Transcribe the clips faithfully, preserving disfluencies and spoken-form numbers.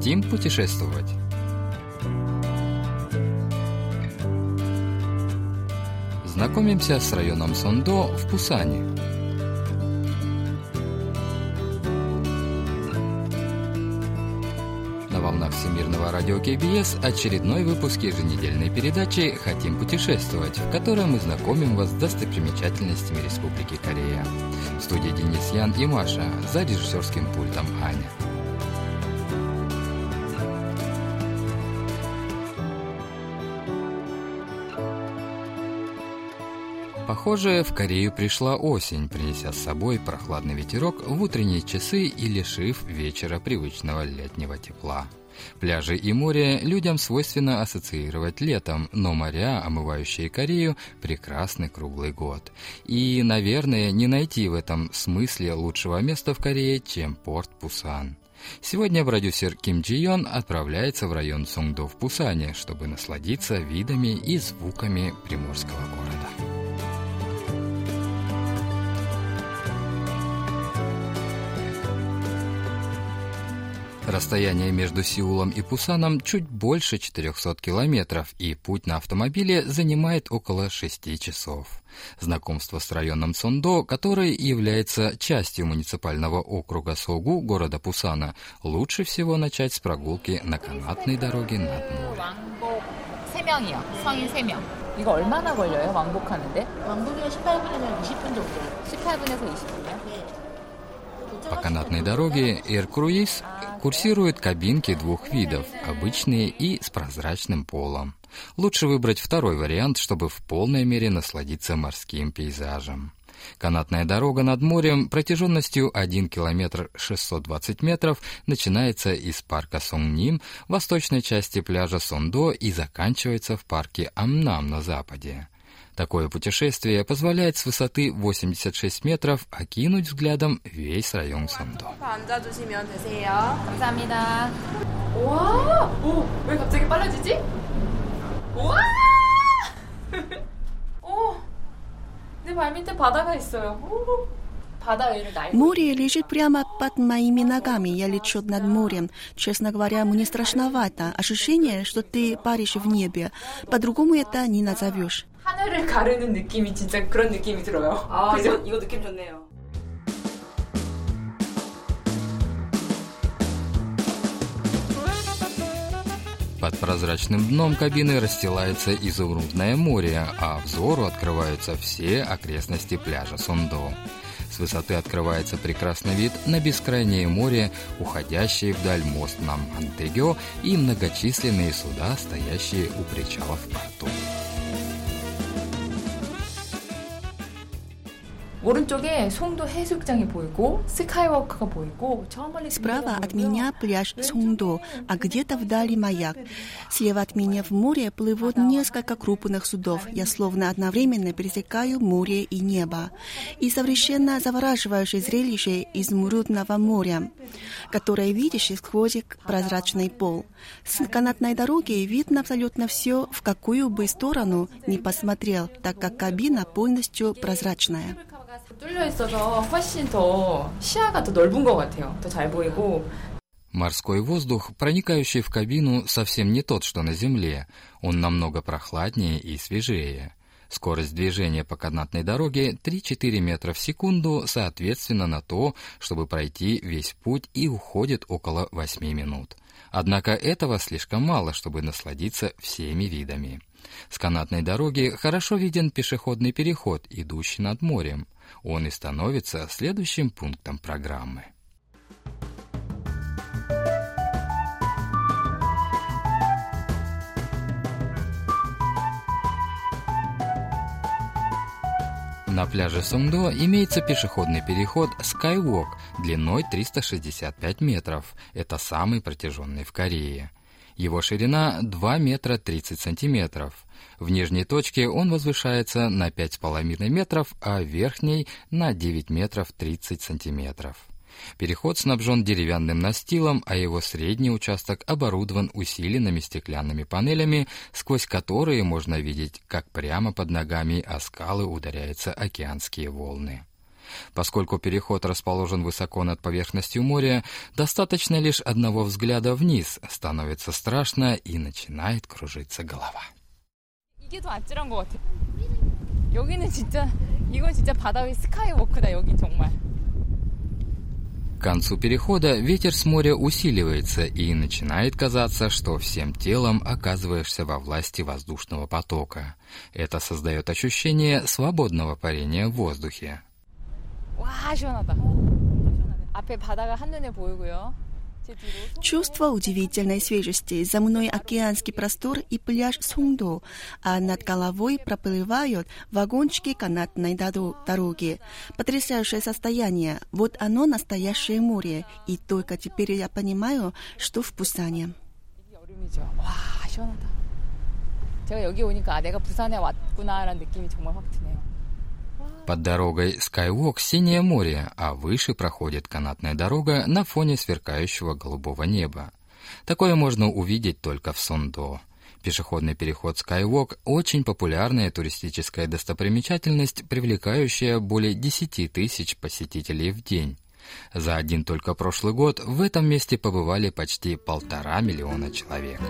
Хотим путешествовать? Знакомимся с районом Сондо в Пусане. На волнах Всемирного радио ка бэ эс очередной выпуск еженедельной передачи «Хотим путешествовать», в которой мы знакомим вас с достопримечательностями Республики Корея. В студии Денис Ян и Маша, за режиссерским пультом Аня. Похоже, в Корею пришла осень, принеся с собой прохладный ветерок в утренние часы и лишив вечера привычного летнего тепла. Пляжи и море людям свойственно ассоциировать летом, но моря, омывающие Корею, прекрасны круглый год. И, наверное, не найти в этом смысле лучшего места в Корее, чем порт Пусан. Сегодня продюсер Ким Чжиён отправляется в район Сунгдо в Пусане, чтобы насладиться видами и звуками приморского города. Расстояние между Сеулом и Пусаном чуть больше четырехсот километров, и путь на автомобиле занимает около шести часов. Знакомство с районом Сондо, который является частью муниципального округа Согу города Пусана, лучше всего начать с прогулки на канатной дороге над морем. 이거 얼마나 걸려요? 왕복하는데? 왕복이면 십팔 분에서 이십 분 정도. 십팔 분에서 이십 분이요? По канатной дороге Air Cruise курсируют кабинки двух видов, обычные и с прозрачным полом. Лучше выбрать второй вариант, чтобы в полной мере насладиться морским пейзажем. Канатная дорога над морем протяженностью один километр шестьсот двадцать метров начинается из парка Сонгним в восточной части пляжа Сондо и заканчивается в парке Амнам на западе. Такое путешествие позволяет с высоты восемьдесят шесть метров окинуть взглядом весь район Сондо. Море лежит прямо под моими ногами, я лечу над морем. Честно говоря, мне страшновато. Ощущение, что ты паришь в небе. По-другому это не назовешь. 하늘을 가르는 느낌이 진짜 그런 느낌이 들어요. 아, 이거, 이거 느낌 좋네요. Под прозрачным дном кабины расстилается изумрудное море, а взору открываются все окрестности пляжа Сондо. С высоты открывается прекрасный вид на бескрайнее море, уходящий вдаль мост Нам Антего и многочисленные суда, стоящие у причалов в порту. Справа от меня пляж Сондо, а где-то вдали маяк. Слева от меня в море плывут несколько крупных судов. Я словно одновременно пересекаю море и небо. И совершенно завораживающее зрелище изумрудного моря, которое видишь сквозь прозрачный пол. С канатной дороги видно абсолютно все, в какую бы сторону ни посмотрел, так как кабина полностью прозрачная. Морской воздух, проникающий в кабину, совсем не тот, что на земле. Он намного прохладнее и свежее. Скорость движения по канатной дороге три-четыре метра в секунду, соответственно, на то, чтобы пройти весь путь, и уходит около восьми минут. Однако этого слишком мало, чтобы насладиться всеми видами. С канатной дороги хорошо виден пешеходный переход, идущий над морем. Он и становится следующим пунктом программы. На пляже Сунгдо имеется пешеходный переход Skywalk длиной триста шестьдесят пять метров. Это самый протяженный в Корее. Его ширина два метра тридцать сантиметров. В нижней точке он возвышается на пять с половиной метров, а в верхней на девять метров тридцать сантиметров. Переход снабжен деревянным настилом, а его средний участок оборудован усиленными стеклянными панелями, сквозь которые можно видеть, как прямо под ногами о скалы ударяются океанские волны. Поскольку переход расположен высоко над поверхностью моря, достаточно лишь одного взгляда вниз, становится страшно и начинает кружиться голова. К концу перехода ветер с моря усиливается, и начинает казаться, что всем телом оказываешься во власти воздушного потока. Это создает ощущение свободного парения в воздухе. Чувство удивительной свежести. За мной океанский простор и пляж Сунгдо, а над головой проплывают вагончики канатной дороги. Потрясающее состояние. Вот оно, настоящее море. И только теперь я понимаю, что в Пусане. Под дорогой Skywalk синее море, а выше проходит канатная дорога на фоне сверкающего голубого неба. Такое можно увидеть только в Сондо. Пешеходный переход Skywalk – очень популярная туристическая достопримечательность, привлекающая более десять тысяч посетителей в день. За один только прошлый год в этом месте побывали почти полтора миллиона человек.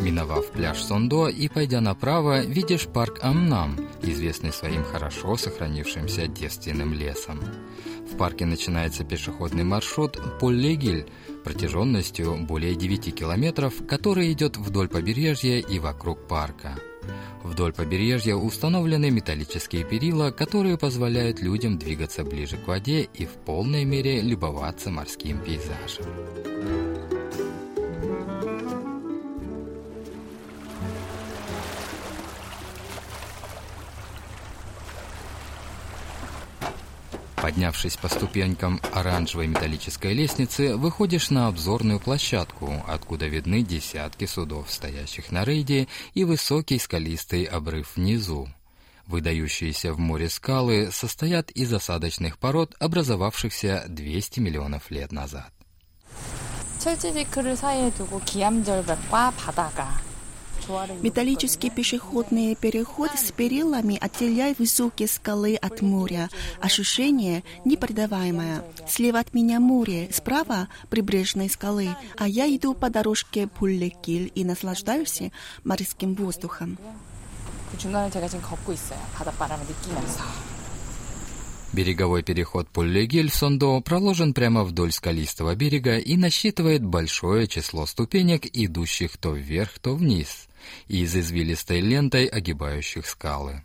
Миновав пляж Сондо и пойдя направо, видишь парк Амнам, известный своим хорошо сохранившимся девственным лесом. В парке начинается пешеходный маршрут Пуллегиль протяженностью более девяти километров, который идет вдоль побережья и вокруг парка. Вдоль побережья установлены металлические перила, которые позволяют людям двигаться ближе к воде и в полной мере любоваться морским пейзажем. Поднявшись по ступенькам оранжевой металлической лестницы, выходишь на обзорную площадку, откуда видны десятки судов, стоящих на рейде, и высокий скалистый обрыв внизу. Выдающиеся в море скалы состоят из осадочных пород, образовавшихся двести миллионов лет назад. Металлический пешеходный переход с перилами отделяет высокие скалы от моря. Ощущение непередаваемое. Слева от меня море, справа прибрежные скалы, а я иду по дорожке Пуллегиль и наслаждаюсь морским воздухом. Береговой переход Пуллегиль в Сондо проложен прямо вдоль скалистого берега и насчитывает большое число ступенек, идущих то вверх, то вниз, и из извилистой лентой огибающих скалы.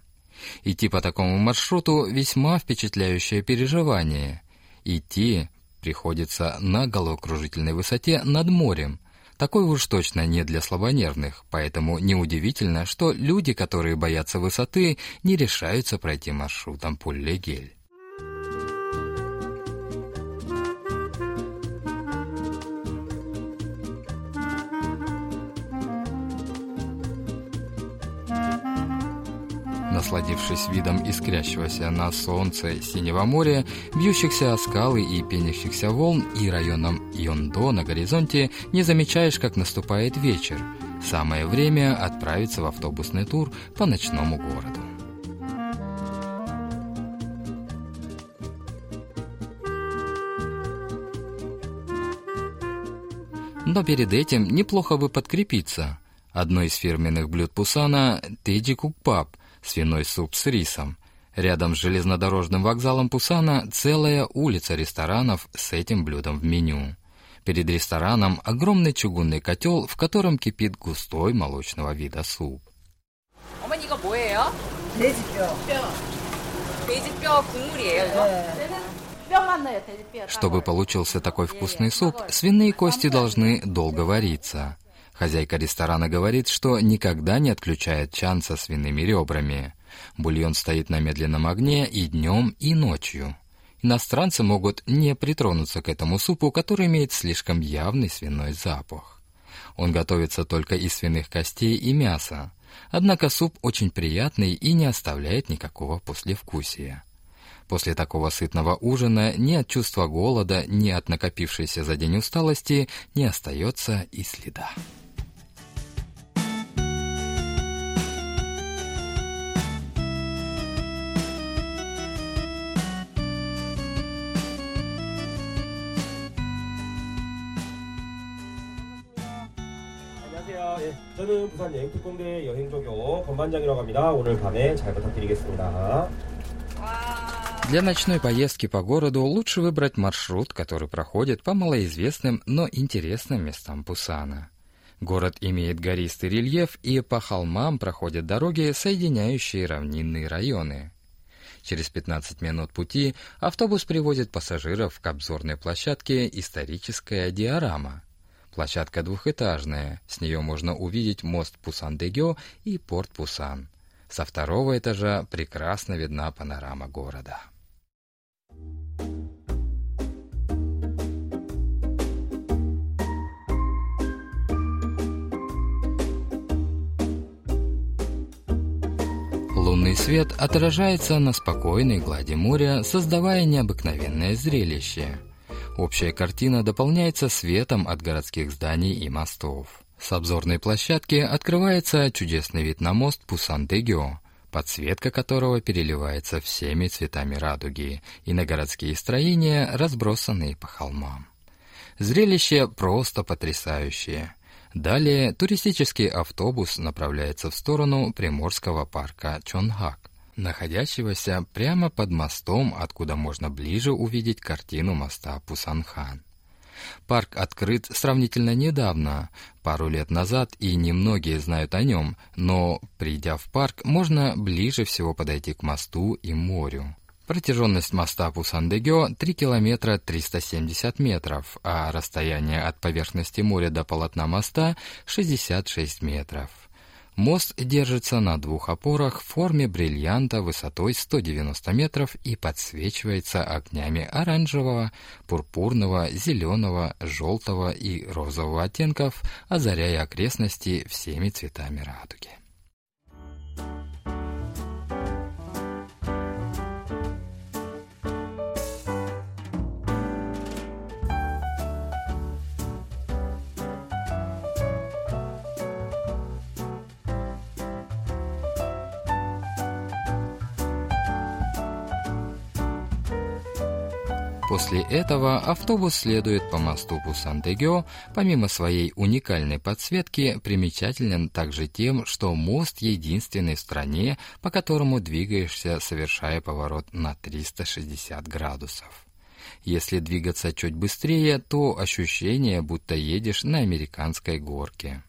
Идти по такому маршруту весьма впечатляющее переживание. Идти приходится на головокружительной высоте над морем. Такой уж точно не для слабонервных, поэтому неудивительно, что люди, которые боятся высоты, не решаются пройти маршрутом Пуллегиль. Насладившись видом искрящегося на солнце синего моря, бьющихся о скалы и пенящихся волн и районом Йондо на горизонте, не замечаешь, как наступает вечер. Самое время отправиться в автобусный тур по ночному городу. Но перед этим неплохо бы подкрепиться. Одно из фирменных блюд Пусана – тедигукпаб, свиной суп с рисом. Рядом с железнодорожным вокзалом Пусана целая улица ресторанов с этим блюдом в меню. Перед рестораном огромный чугунный котел, в котором кипит густой молочного вида суп. Чтобы получился такой вкусный суп, свиные кости должны долго вариться. Хозяйка ресторана говорит, что никогда не отключает чан со свиными ребрами. Бульон стоит на медленном огне и днем, и ночью. Иностранцы могут не притронуться к этому супу, который имеет слишком явный свиной запах. Он готовится только из свиных костей и мяса. Однако суп очень приятный и не оставляет никакого послевкусия. После такого сытного ужина ни от чувства голода, ни от накопившейся за день усталости не остается и следа. 저는 부산 여행특공대 여행조교 건반장이라고 합니다. 오늘 밤에 잘 부탁드리겠습니다. Для ночной поездки по городу лучше выбрать маршрут, который проходит по малоизвестным, но интересным местам Пусана. Город имеет гористый рельеф, и по холмам проходят дороги, соединяющие равнинные районы. Через пятнадцать минут пути автобус привозит пассажиров к обзорной площадке «Историческая диорама». Площадка двухэтажная, с нее можно увидеть мост Пусан-Тэгё и порт Пусан. Со второго этажа прекрасно видна панорама города. Лунный свет отражается на спокойной глади моря, создавая необыкновенное зрелище. Общая картина дополняется светом от городских зданий и мостов. С обзорной площадки открывается чудесный вид на мост Пусан-Тэгё, подсветка которого переливается всеми цветами радуги, и на городские строения, разбросанные по холмам. Зрелище просто потрясающее. Далее туристический автобус направляется в сторону приморского парка Чонгак, находящегося прямо под мостом, откуда можно ближе увидеть картину моста Пусанхан. Парк открыт сравнительно недавно, пару лет назад, и немногие знают о нем, но, придя в парк, можно ближе всего подойти к мосту и морю. Протяженность моста Пусан-Тэгё три километра триста семьдесят метров, а расстояние от поверхности моря до полотна моста шестьдесят шесть метров. Мост держится на двух опорах в форме бриллианта высотой сто девяносто метров и подсвечивается огнями оранжевого, пурпурного, зеленого, желтого и розового оттенков, озаряя окрестности всеми цветами радуги. После этого автобус следует по мосту Пусан-Тэгё. Помимо своей уникальной подсветки, примечателен также тем, что мост единственный в стране, по которому двигаешься, совершая поворот на триста шестьдесят градусов. Если двигаться чуть быстрее, то ощущение, будто едешь на американской горке.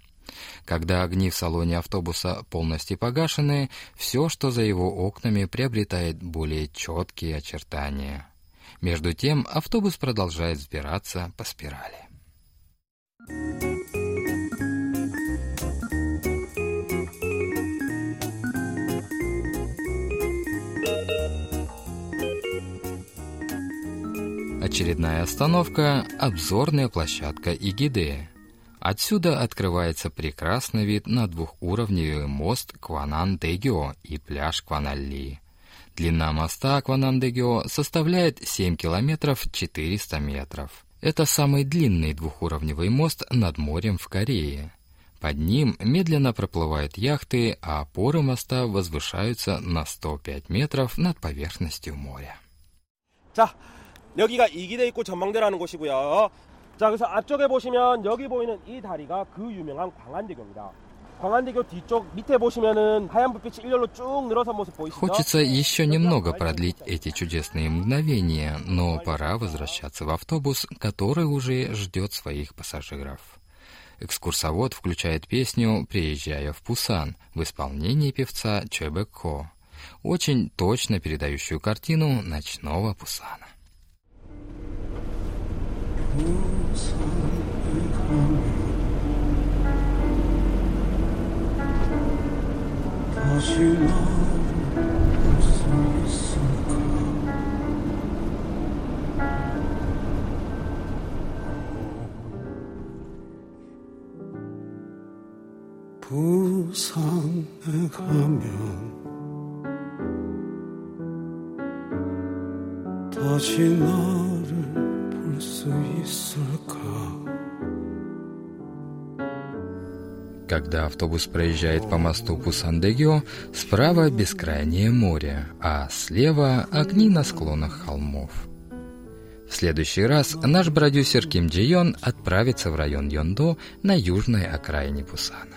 Когда огни в салоне автобуса полностью погашены, все, что за его окнами, приобретает более четкие очертания. Между тем автобус продолжает взбираться по спирали. Очередная остановка – обзорная площадка Игиде. Отсюда открывается прекрасный вид на двухуровневый мост Кванан-Тегео и пляж Кваналли. Длина моста Кванан-Тегео составляет семь километров четыреста метров. Это самый длинный двухуровневый мост над морем в Корее. Под ним медленно проплывают яхты, а опоры моста возвышаются на сто пять метров над поверхностью моря. 자, 여기가 이기대 입구 전망대라는 곳이고요. 자, 그래서 앞쪽에 보시면 여기 보이는 이 다리가 그 유명한 광안대교입니다. Хочется еще немного продлить эти чудесные мгновения, но пора возвращаться в автобус, который уже ждет своих пассажиров. Экскурсовод включает песню «Приезжая в Пусан» в исполнении певца Чебек Хо, очень точно передающую картину ночного Пусана. 부산에 가면 다시 나를 볼 수 있을까? Когда автобус проезжает по мосту Пусан-Тэгё, справа бескрайнее море, а слева огни на склонах холмов. В следующий раз наш продюсер Ким Чжиён отправится в район Йондо на южной окраине Пусана.